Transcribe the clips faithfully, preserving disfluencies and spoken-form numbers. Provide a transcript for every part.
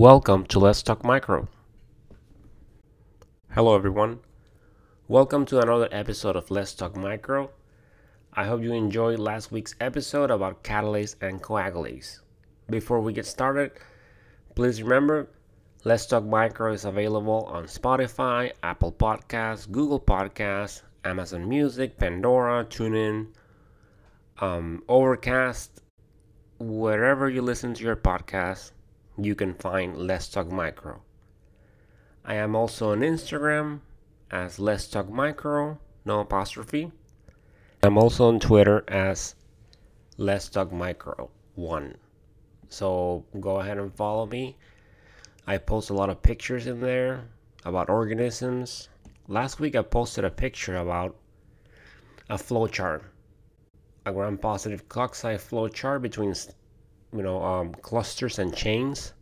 Welcome to Let's Talk Micro. Hello everyone. Welcome to another episode of Let's Talk Micro. I hope you enjoyed last week's episode about catalase and coagulase. Before we get started, please remember Let's Talk Micro is available on Spotify, Apple Podcasts, Google Podcasts, Amazon Music, Pandora, TuneIn, um, Overcast. Wherever you listen to your podcasts, you can find Let's Talk Micro. I am also on Instagram as Let's Talk Micro, no apostrophe. I'm also on Twitter as Let's Talk Micro one. So go ahead and follow me. I post a lot of pictures in there about organisms. Last week I posted a picture about a flowchart, a gram-positive cocci flowchart between you know, um, clusters and chains.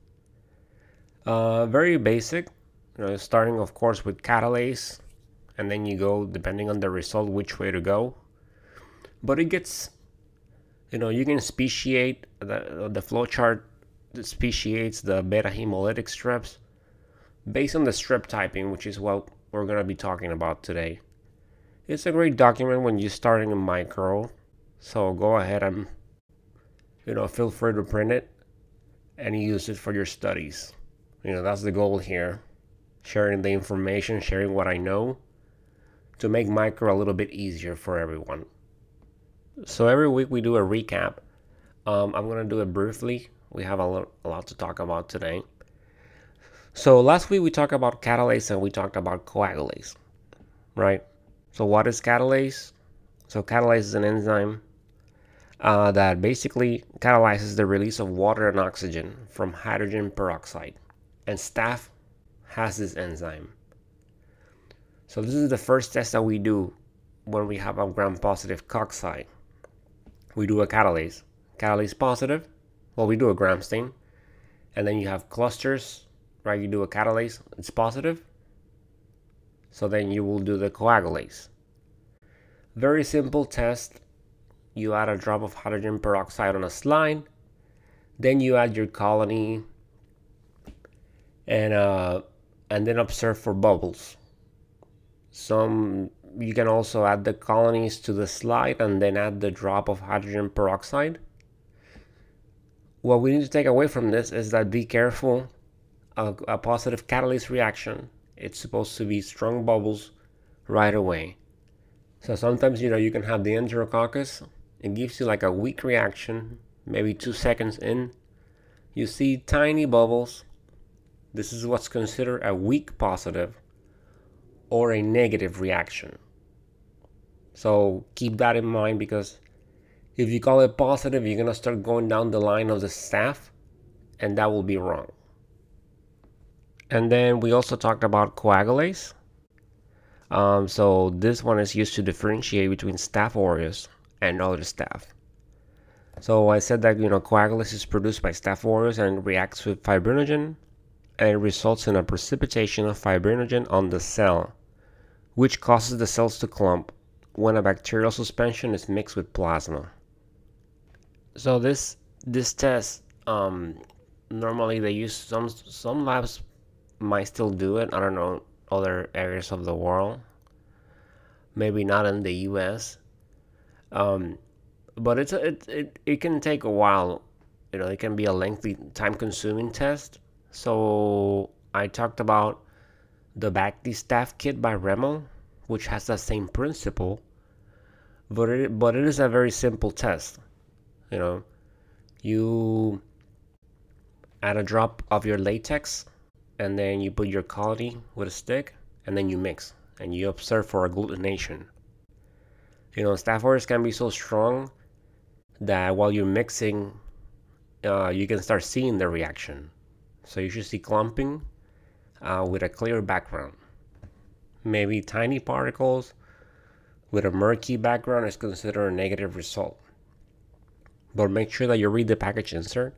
Uh, very basic, you know, starting of course with catalase, and then you go, depending on the result, which way to go. But it gets, you know, you can speciate, the, the flowchart speciates the beta hemolytic streps based on the strep typing, which is what we're going to be talking about today. It's a great document when you're starting in micro, so go ahead and you know, feel free to print it and use it for your studies. You know, that's the goal here. Sharing the information, sharing what I know to make micro a little bit easier for everyone. So every week we do a recap. Um, I'm going to do it briefly. We have a lot, a lot to talk about today. So last week we talked about catalase and we talked about coagulase, right? So what is catalase? So catalase is an enzyme Uh, that basically catalyzes the release of water and oxygen from hydrogen peroxide. And Staph has this enzyme. So this is the first test that we do when we have a gram-positive cocci. We do a catalase. Catalase positive, well, we do a gram stain. And then you have clusters, right? You do a catalase, it's positive. So then you will do the coagulase. Very simple test. You add a drop of hydrogen peroxide on a slide, then you add your colony, and uh, and then observe for bubbles. Some you can also add the colonies to the slide and then add the drop of hydrogen peroxide. What we need to take away from this is that be careful. A, a positive catalase reaction, it's supposed to be strong bubbles right away. So sometimes you know you can have the enterococcus. It gives you like a weak reaction, maybe two seconds in. You see tiny bubbles. This is what's considered a weak positive or a negative reaction. So keep that in mind, because if you call it positive, you're going to start going down the line of the Staph, and that will be wrong. And then we also talked about coagulase. Um, so this one is used to differentiate between Staph aureus and other Staph. So I said that, you know, coagulase is produced by Staph aureus and reacts with fibrinogen and results in a precipitation of fibrinogen on the cell, which causes the cells to clump when a bacterial suspension is mixed with plasma. So this this test, um, normally they use, some some labs might still do it, I don't know, other areas of the world, maybe not in the U S, um, but it's a, it, it it can take a while. You know, it can be a lengthy, time-consuming test. So I talked about the BactiStaph kit by Remel, which has that same principle, but it but it is a very simple test. You know, you add a drop of your latex, and then you put your colony with a stick, and then you mix, and you observe for agglutination. You know, Staph aureus can be so strong that while you're mixing, uh, you can start seeing the reaction. So you should see clumping uh, with a clear background. Maybe tiny particles with a murky background is considered a negative result. But make sure that you read the package insert.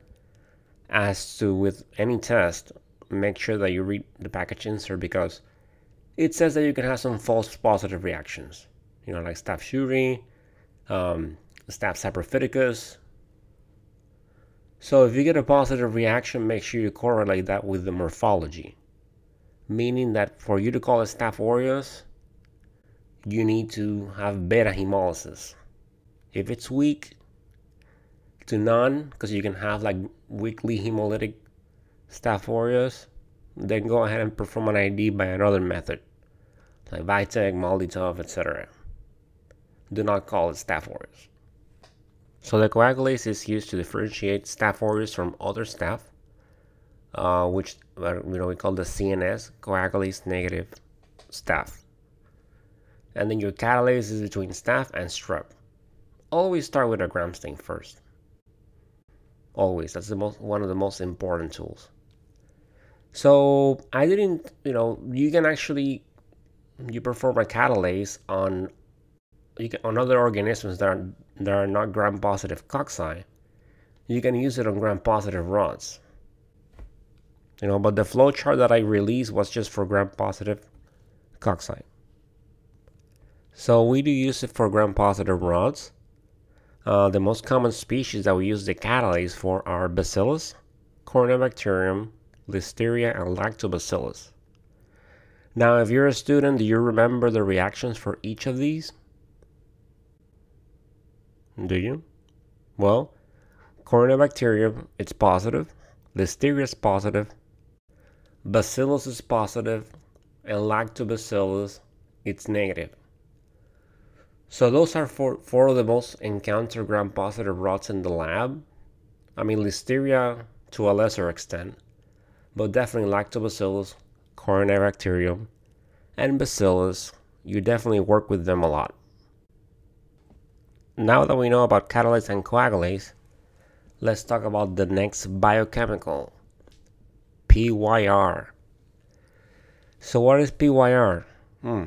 As to with any test, make sure that you read the package insert, because it says that you can have some false positive reactions, you know, like Staph shuri, um, Staph saprophyticus, So if you get a positive reaction, make sure you correlate that with the morphology. Meaning that for you to call it Staph aureus, you need to have beta hemolysis. If it's weak to none, because you can have like weakly hemolytic Staph aureus, then go ahead and perform an I D by another method, like Vitek, MALDI-TOF, et cetera. Do not call it Staph aureus. So the coagulase is used to differentiate Staph aureus from other staph, uh, which uh, you know we call the C N S, coagulase negative staph. And then your catalase is between staph and strep. Always start with a gram stain first. Always, that's the most one of the most important tools. So I didn't, you know, you can actually you perform a catalase on you can on other organisms that are. There are not gram-positive cocci. You can use it on gram-positive rods. You know, but the flowchart that I released was just for gram-positive cocci. So we do use it for gram-positive rods. Uh, the most common species that we use the catalase for are Bacillus, Corynebacterium, Listeria, and Lactobacillus. Now, if you're a student, do you remember the reactions for each of these? Do you? Well, Corynebacterium, it's positive. Listeria is positive. Bacillus is positive. And Lactobacillus, it's negative. So those are four, four of the most encountered gram-positive rods in the lab. I mean, Listeria to a lesser extent, but definitely Lactobacillus, Corynebacterium, and Bacillus. You definitely work with them a lot. Now that we know about catalase and coagulase, let's talk about the next biochemical, P Y R. So what is P Y R? Hmm.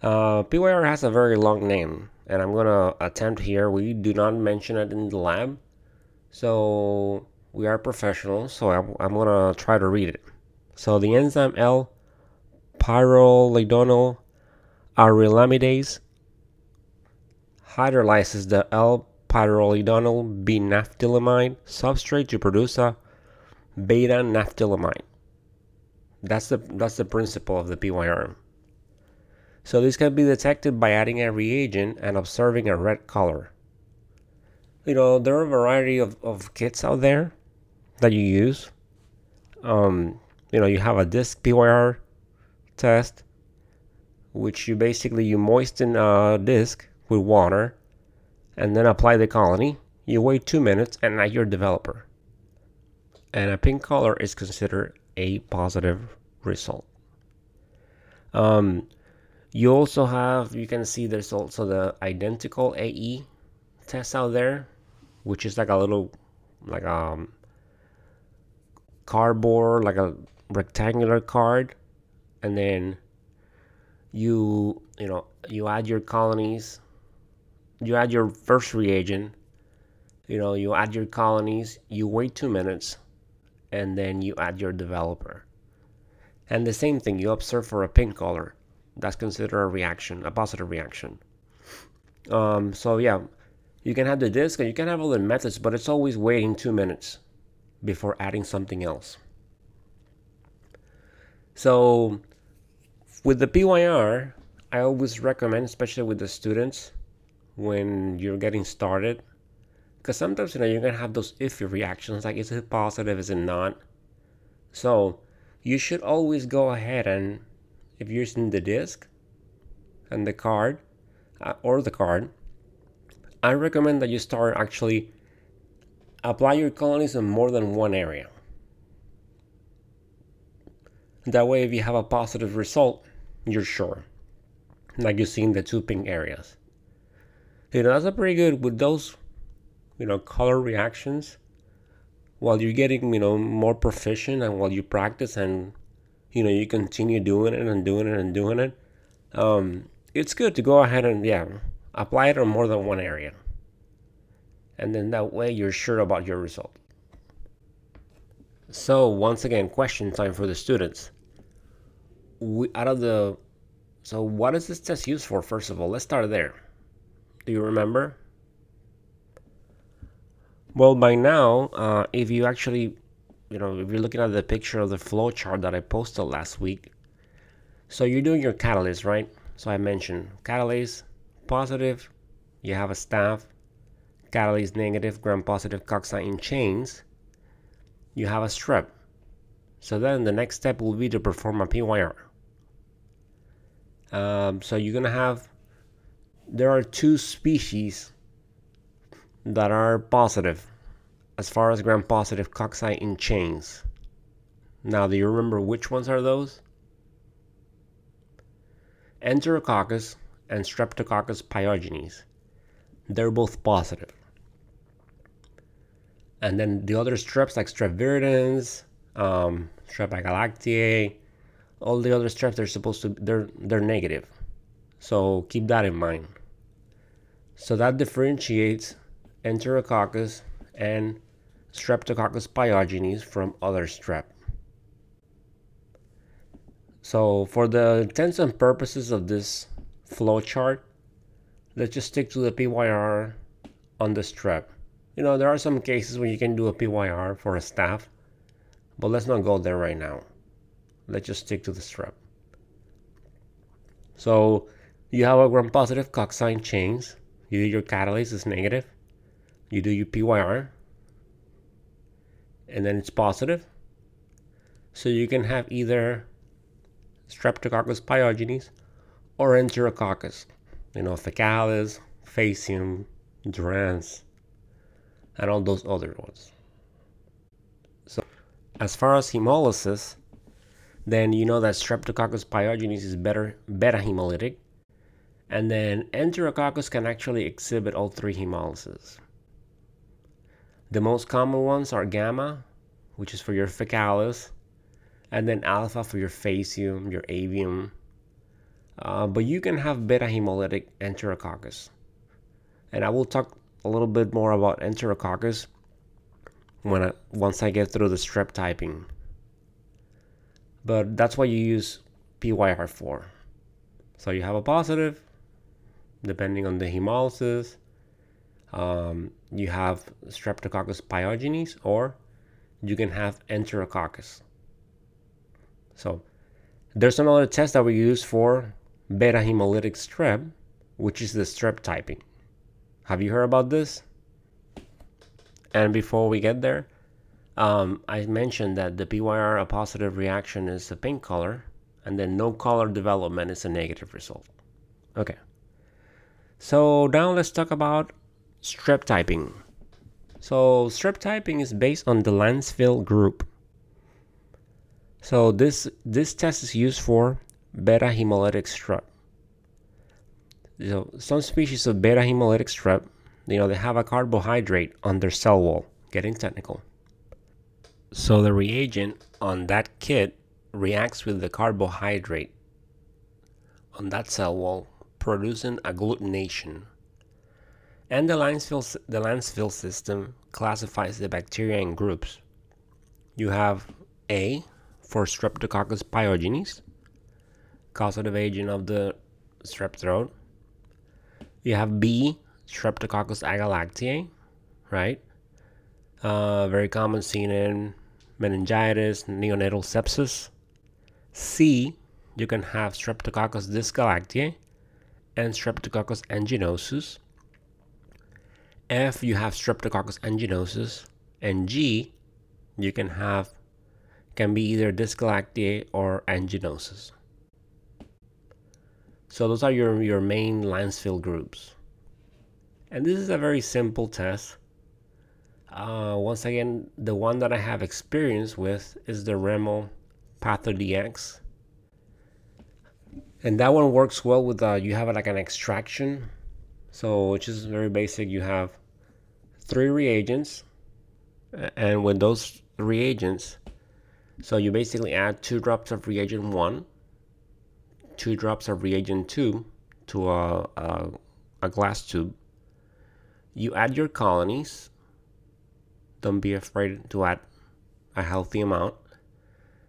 Uh, P Y R has a very long name, and I'm going to attempt here. We do not mention it in the lab, so we are professionals, so I'm, I'm going to try to read it. So the enzyme L-Pyrrolidonal arylamidase hydrolyzes the L-Pyrrolidonal B-naphthylamide substrate to produce a beta-naphthylamide. That's the, that's the principle of the P Y R. So this can be detected by adding a reagent and observing a red color. You know, there are a variety of, of kits out there that you use. Um, you know, you have a disc P Y R test, which you basically, you moisten a disc with water and then apply the colony. You wait two minutes and at your developer. And a pink color is considered a positive result. Um, you also have, you can see there's also the identical A E test out there, which is like a little, like um cardboard, like a rectangular card. And then you, you know, you add your colonies. You add your first reagent, you know, you add your colonies, you wait two minutes, and then you add your developer. And the same thing, you observe for a pink color. That's considered a reaction, a positive reaction. Um, so yeah, you can have the disc and you can have other methods, but it's always waiting two minutes before adding something else. So with the P Y R, I always recommend, especially with the students, when you're getting started, because sometimes, you know, you're gonna have those iffy reactions, like is it positive, is it not? So you should always go ahead and, if you're using the disc and the card uh, or the card, I recommend that you start actually apply your colonies in more than one area. That way, if you have a positive result, you're sure, like you see in the two pink areas. You know, that's a pretty good with those, you know, color reactions. While you're getting, you know, more proficient and while you practice and, you know, you continue doing it and doing it and doing it, um, it's good to go ahead and, yeah, apply it on more than one area. And then that way you're sure about your result. So once again, question time for the students. We, out of the, so what is this test used for? First of all, let's start there. Do you remember? Well, by now, uh, if you actually, you know, if you're looking at the picture of the flowchart that I posted last week, so you're doing your catalase, right? So I mentioned catalase positive, you have a staph, catalase negative, gram-positive cocci in chains, you have a strep. So then the next step will be to perform a P Y R. Um, so you're going to have, there are two species that are positive as far as gram-positive cocci in chains. Now, do you remember which ones are those? Enterococcus and Streptococcus pyogenes. They're both positive. And then the other streps like strep viridans, um, strep agalactiae, all the other streps, they're supposed to, they're, they're negative. So keep that in mind. So that differentiates Enterococcus and Streptococcus pyogenes from other strep. So for the intents and purposes of this flowchart, let's just stick to the P Y R on the strep. You know, there are some cases where you can do a P Y R for a staph, but let's not go there right now. Let's just stick to the strep. So you have a gram-positive cocci in chains. You do your catalase, it's negative. You do your P Y R, and then it's positive. So you can have either Streptococcus pyogenes or Enterococcus. You know, faecalis, faecium, durans, and all those other ones. So as far as hemolysis, then you know that Streptococcus pyogenes is better beta hemolytic, and then Enterococcus can actually exhibit all three hemolysis. The most common ones are gamma, which is for your faecalis, and then alpha for your faecium, your avium. Uh, but you can have beta hemolytic Enterococcus. And I will talk a little bit more about Enterococcus when I, once I get through the strep typing. But that's what you use P Y R for. So you have a positive, depending on the hemolysis. Um, you have Streptococcus pyogenes, or you can have Enterococcus. So there's another test that we use for beta hemolytic strep, which is the strep typing. Have you heard about this? And before we get there, um, I mentioned that the P Y R, a positive reaction, is a pink color, and then no color development is a negative result. Okay. So now let's talk about strep typing. So strep typing is based on the Lancefield group. So this this test is used for beta hemolytic strep. So some species of beta hemolytic strep, you know, they have a carbohydrate on their cell wall, getting technical. So the reagent on that kit reacts with the carbohydrate on that cell wall, producing agglutination. And the Lancefield, the Lancefield system classifies the bacteria in groups. You have A for Streptococcus pyogenes, causative agent of the strep throat. You have B, Streptococcus agalactiae, right? Uh, very common, seen in meningitis, neonatal sepsis. C, you can have Streptococcus dysgalactiae and Streptococcus anginosus. F, you have Streptococcus anginosus. And G, you can have can be either dysgalactiae or anginosus. So those are your, your main Lancefield groups. And this is a very simple test. Uh, once again, the one that I have experience with is the Remel PathoDX. And that one works well with, uh, you have like an extraction. So which is very basic. You have three reagents. And with those reagents, so you basically add two drops of reagent one, two drops of reagent two to a, a, a glass tube. You add your colonies. Don't be afraid to add a healthy amount.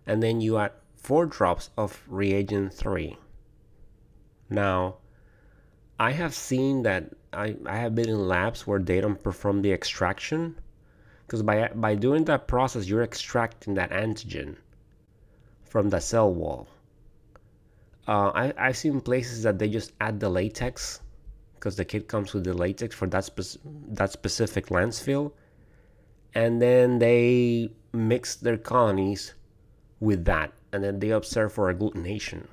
And then you add four drops of reagent three. Now, I have seen that I, I have been in labs where they don't perform the extraction. because by, by doing that process, you're extracting that antigen from the cell wall. Uh, I, I've seen places that they just add the latex because the kit comes with the latex for that, spe- that specific Lancefield, and then they mix their colonies with that, and then they observe for agglutination.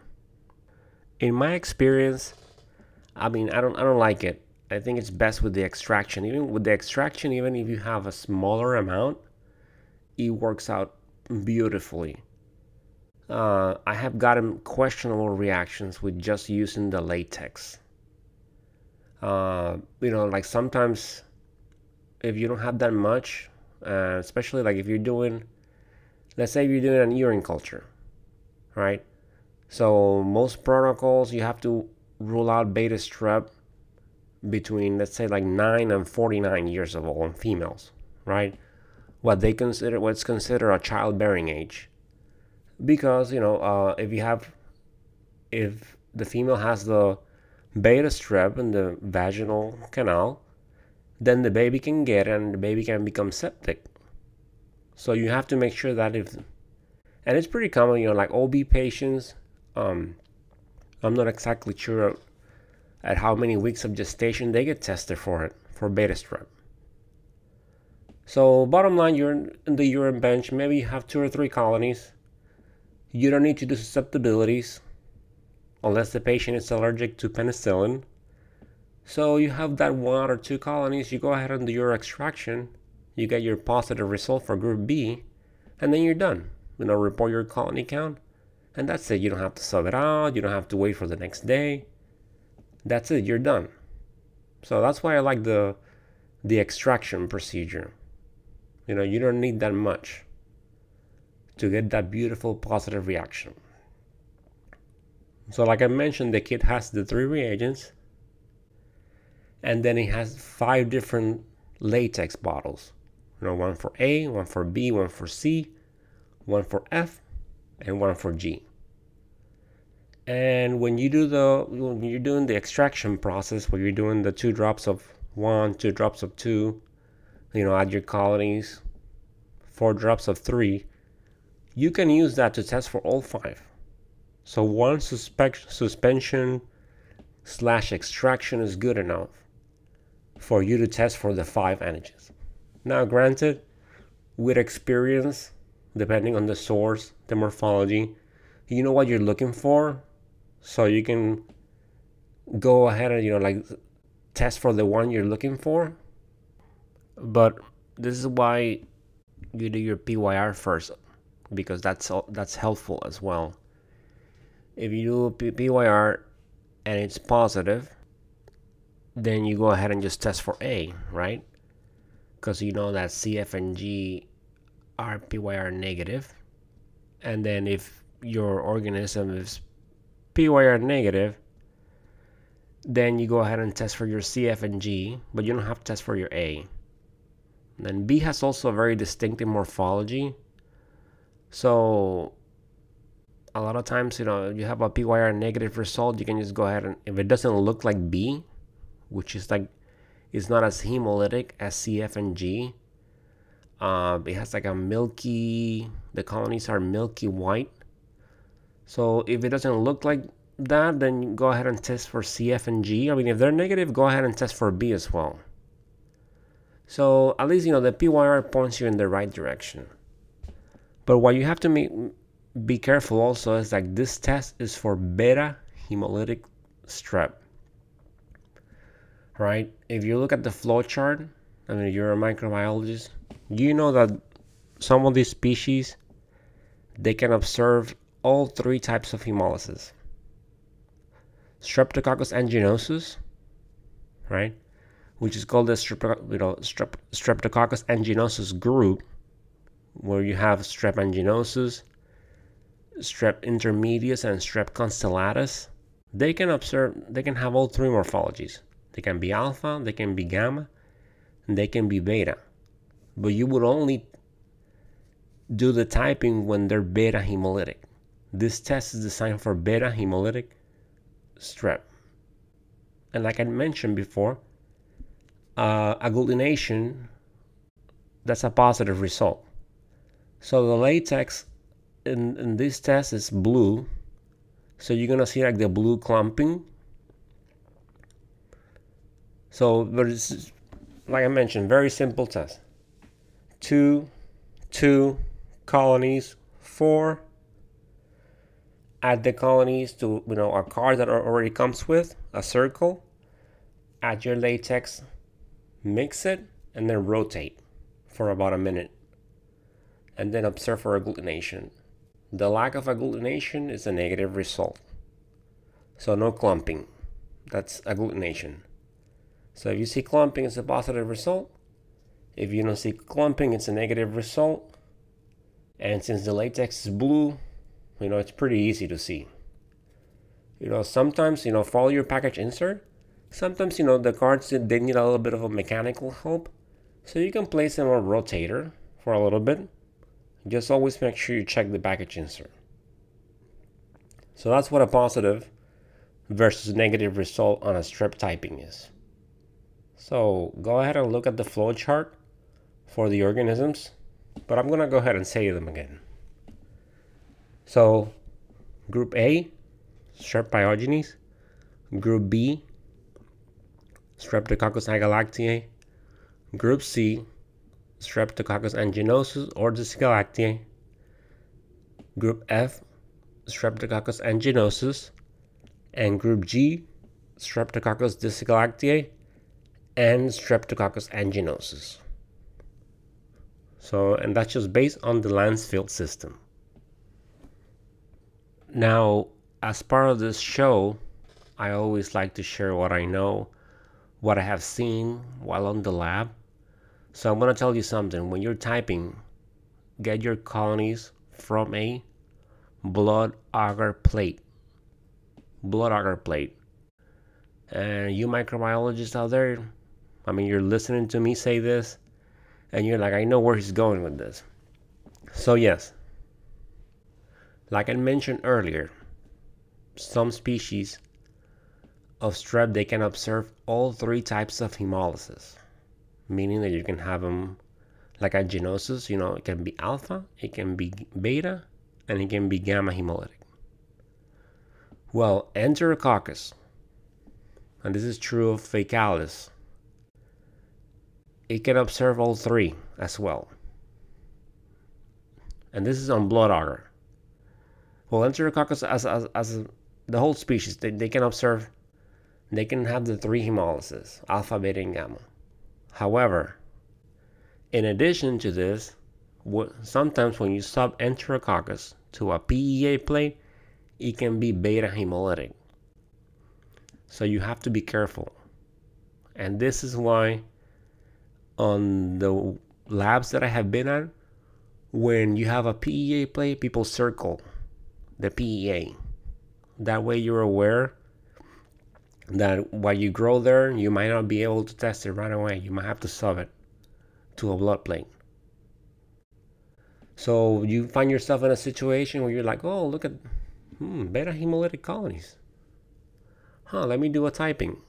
In my experience, I mean, I don't, I don't like it. I think it's best with the extraction. Even with the extraction, even if you have a smaller amount, it works out beautifully. Uh, I have gotten questionable reactions with just using the latex. Uh, you know, like sometimes if you don't have that much, uh, especially like if you're doing, let's say you're doing an urine culture, right? So most protocols, you have to rule out beta strep between, let's say, like nine and forty-nine years of old in females, right? What they consider, what's considered a childbearing age. Because, you know, uh, if you have, if the female has the beta strep in the vaginal canal, then the baby can get it and the baby can become septic. So you have to make sure that if, and it's pretty common, you know, like O B patients, um, I'm not exactly sure at how many weeks of gestation they get tested for it, for beta strep. So bottom line, you're in the urine bench, maybe you have two or three colonies. You don't need to do susceptibilities unless the patient is allergic to penicillin. So you have that one or two colonies, you go ahead and do your extraction, you get your positive result for group B, and then you're done. You know, report your colony count, and that's it. You don't have to sub it out, you don't have to wait for the next day. That's it, you're done. So that's why I like the the extraction procedure. You know, you don't need that much to get that beautiful positive reaction. So like I mentioned, the kit has the three reagents, and then it has five different latex bottles. You know, one for A, one for B, one for C, one for F, and one for G. And when you do the, when you're doing the extraction process, where you're doing the two drops of one, two drops of two, you know, add your colonies, four drops of three, you can use that to test for all five. So one suspect, suspension slash extraction is good enough for you to test for the five antigens. Now, granted, with experience, depending on the source, the morphology, you know what you're looking for, so you can go ahead and, you know, like test for the one you're looking for. But this is why you do your P Y R first, because that's that's helpful as well. If you do P Y R and it's positive, then you go ahead and just test for A, right? Because you know that C F and G are P Y R negative. And then if your organism is P Y R negative, then you go ahead and test for your C F and G, but you don't have to test for your A. And then B has also a very distinctive morphology. So a lot of times, you know, you have a P Y R negative result, you can just go ahead and, if it doesn't look like B, which is like, it's not as hemolytic as C F and G. Uh, it has like a milky, the colonies are milky white. So if it doesn't look like that, then you go ahead and test for C F and G. I mean, if they're negative, go ahead and test for B as well. So at least, you know, the P Y R points you in the right direction. But what you have to make, be careful also is that this test is for beta hemolytic strep, right? If you look at the flow chart, I mean, you're a microbiologist, you know that some of these species, they can observe all three types of hemolysis. Streptococcus anginosus, right? Which is called the strep, you know, strep, Streptococcus anginosus group, where you have strep anginosus, strep intermedius, and strep constellatus. They can observe, they can have all three morphologies. They can be alpha, they can be gamma, and they can be beta. But you would only do the typing when they're beta hemolytic. This test is designed for beta hemolytic strep. And like I mentioned before, uh, agglutination that's a positive result. So the latex in, in this test is blue. So you're going to see like the blue clumping. So there's, like I mentioned, very simple test. Two, two colonies, four. Add the colonies to, you know, a card that already comes with a circle. Add your latex, mix it, and then rotate for about a minute. And then observe for agglutination. The lack of agglutination is a negative result. So no clumping. That's agglutination. So if you see clumping, it's a positive result. If you don't see clumping, it's a negative result. And since the latex is blue, you know, it's pretty easy to see. You know, sometimes, you know, follow your package insert. Sometimes, you know, the cards, they need a little bit of a mechanical help. So you can place them on a rotator for a little bit. Just always make sure you check the package insert. So that's what a positive versus negative result on a strep typing is. So go ahead and look at the flow chart for the organisms, but I'm going to go ahead and say them again. So group A, Strep pyogenes, group B, Streptococcus agalactiae, group C, Streptococcus anginosus or dysgalactiae, group F, Streptococcus anginosus, and group G, Streptococcus dysgalactiae and Streptococcus anginosus. So, and that's just based on the Lancefield system. Now, as part of this show, I always like to share what I know, what I have seen while on the lab. So I'm going to tell you something. When you're typing, get your colonies from a blood agar plate. Blood agar plate. And you microbiologists out there, I mean, you're listening to me say this, and you're like, I know where he's going with this. So yes, like I mentioned earlier, some species of strep, they can observe all three types of hemolysis. Meaning that you can have them like anginosus, you know, it can be alpha, it can be beta, and it can be gamma hemolytic. Well, enterococcus, and this is true of faecalis, it can observe all three as well. And this is on blood agar. Well, enterococcus, as, as, as the whole species, they, they can observe, they can have the three hemolysis, alpha, beta, and gamma. However, in addition to this, sometimes when you sub enterococcus to a P E A plate, it can be beta hemolytic. So you have to be careful. And this is why on the labs that I have been at, when you have a P E A plate, people circle the P E A. That way you're aware that while you grow there, you might not be able to test it right away. You might have to sub it to a blood plate. So you find yourself in a situation where you're like, oh, look at hmm, beta hemolytic colonies. Huh, let me do a typing.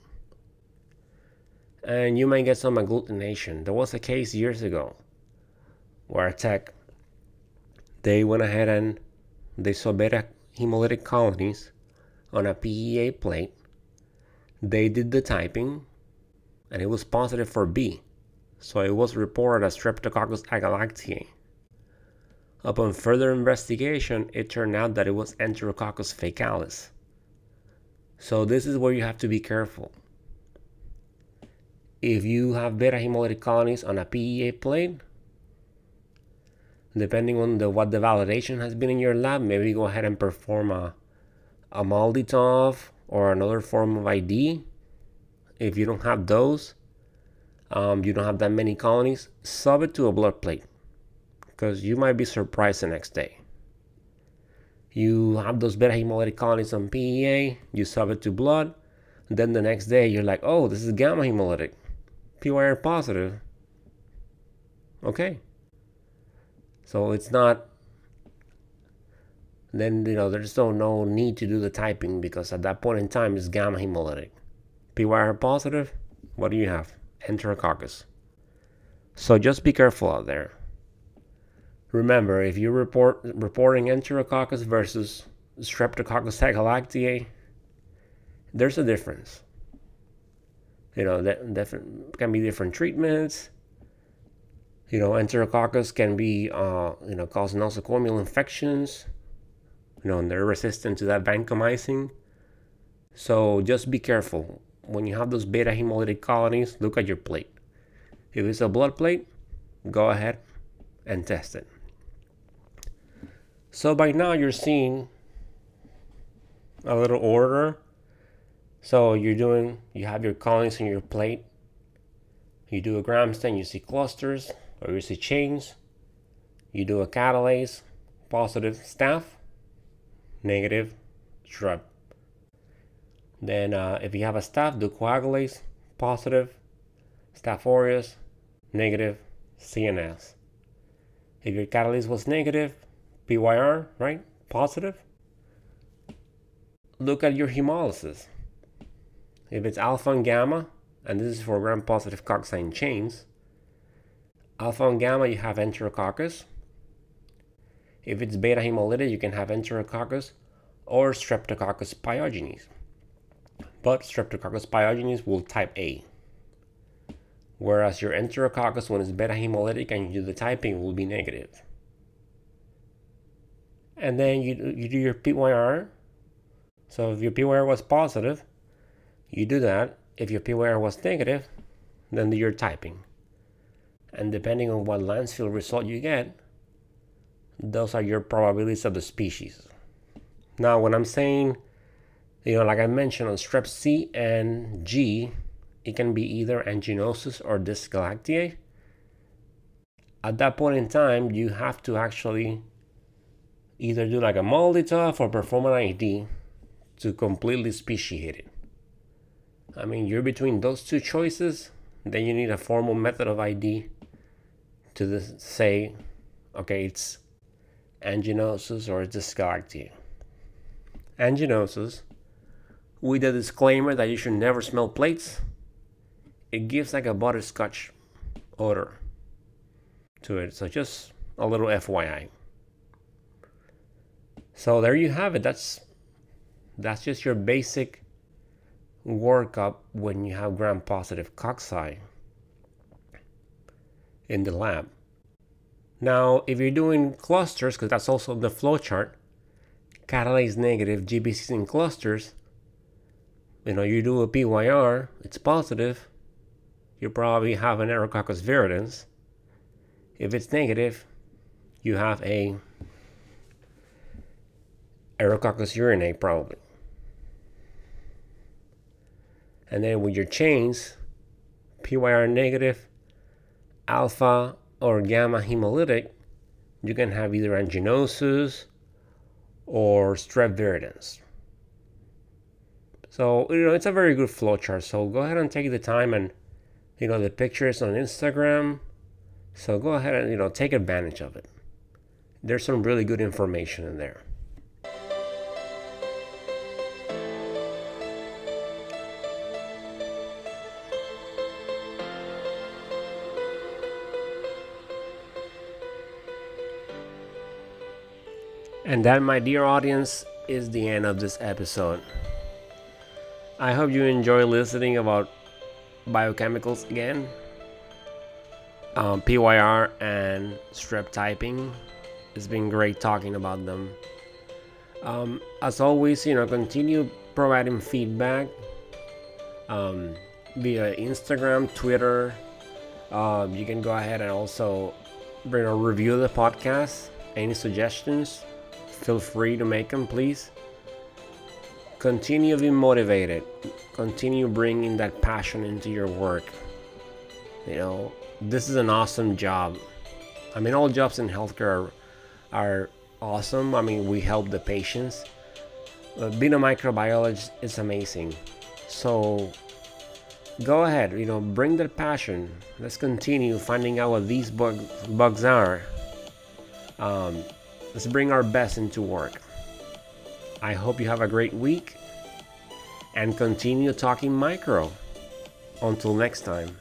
And you might get some agglutination. There was a case years ago where a tech, they went ahead and they saw beta hemolytic colonies on a P E A plate. They did the typing, and it was positive for B, so it was reported as Streptococcus agalactiae. Upon further investigation, it turned out that it was Enterococcus faecalis. So this is where you have to be careful. If you have beta hemolytic colonies on a P E A plate, depending on the, what the validation has been in your lab, maybe go ahead and perform a, a MALDI-TOF or another form of I D. If you don't have those, um, you don't have that many colonies, sub it to a blood plate, because you might be surprised the next day. You have those beta hemolytic colonies on P E A, you sub it to blood, then the next day you're like, oh, this is gamma hemolytic, P Y R positive. Okay. So it's not, then, you know, there's no, no need to do the typing, because at that point in time, it's gamma hemolytic. P Y R positive, what do you have? Enterococcus. So just be careful out there. Remember, if you're report, reporting Enterococcus versus Streptococcus agalactiae, there's a difference. You know, that different can be different treatments. You know, Enterococcus can be, uh, you know, cause nosocomial infections. You know, and they're resistant to that vancomycin. So just be careful. When you have those beta hemolytic colonies, look at your plate. If it's a blood plate, go ahead and test it. So by now you're seeing a little order. So you're doing, you have your colonies in your plate. You do a gram stain, you see clusters or you see chains. You do a catalase, positive staph, negative strep. Then uh, if you have a staph, do coagulase, positive Staph aureus, negative C N S. If your catalase was negative, P Y R, right, positive, look at your hemolysis. If it's alpha and gamma, and this is for gram-positive coxine chains, alpha and gamma, you have enterococcus. If it's beta hemolytic, you can have enterococcus or Streptococcus pyogenes. But Streptococcus pyogenes will type A. Whereas your enterococcus, when it's beta hemolytic and you do the typing, will be negative. And then you, you do your P Y R. So if your P Y R was positive, you do that. If your P Y R was negative, then do your typing. And depending on what Lancefield result you get, those are your probabilities of the species. Now, when I'm saying, you know, like I mentioned on strep C and G, it can be either anginosus or dysgalactiae. At that point in time, you have to actually either do like a MALDI-TOF or perform an I D to completely speciate it. I mean, you're between those two choices, then you need a formal method of I D to this, say, okay, it's anginosus or dysgalactiae. Anginosus, with a disclaimer that you should never smell plates, it gives like a butterscotch odor to it. So just a little F Y I. So there you have it. That's that's just your basic workup when you have gram-positive cocci in the lab. Now, if you're doing clusters, because that's also the flowchart, catalase negative, G B Cs in clusters, you know, you do a P Y R, it's positive, you probably have an Enterococcus viridans. If it's negative, you have a Enterococcus urinae probably. And then with your chains, P Y R negative, alpha or gamma hemolytic, you can have either anginosus or strep viridans. So, you know, it's a very good flowchart. So go ahead and take the time, and you know, the picture is on Instagram, so go ahead and, you know, take advantage of it. There's some really good information in there. And that, my dear audience, is the end of this episode. I hope you enjoy listening about biochemicals again, um, P Y R and strep typing. It's been great talking about them. Um, as always, you know, continue providing feedback um, via Instagram, Twitter. Uh, you can go ahead and also, you know, review the podcast. Any suggestions, feel free to make them, please. Continue being motivated. Continue bringing that passion into your work. You know, this is an awesome job. I mean, all jobs in healthcare are, are awesome. I mean, we help the patients. But being a microbiologist is amazing. So go ahead, you know, bring that passion. Let's continue finding out what these bug, bugs are. Um, let's bring our best into work. I hope you have a great week, and continue talking micro. Until next time.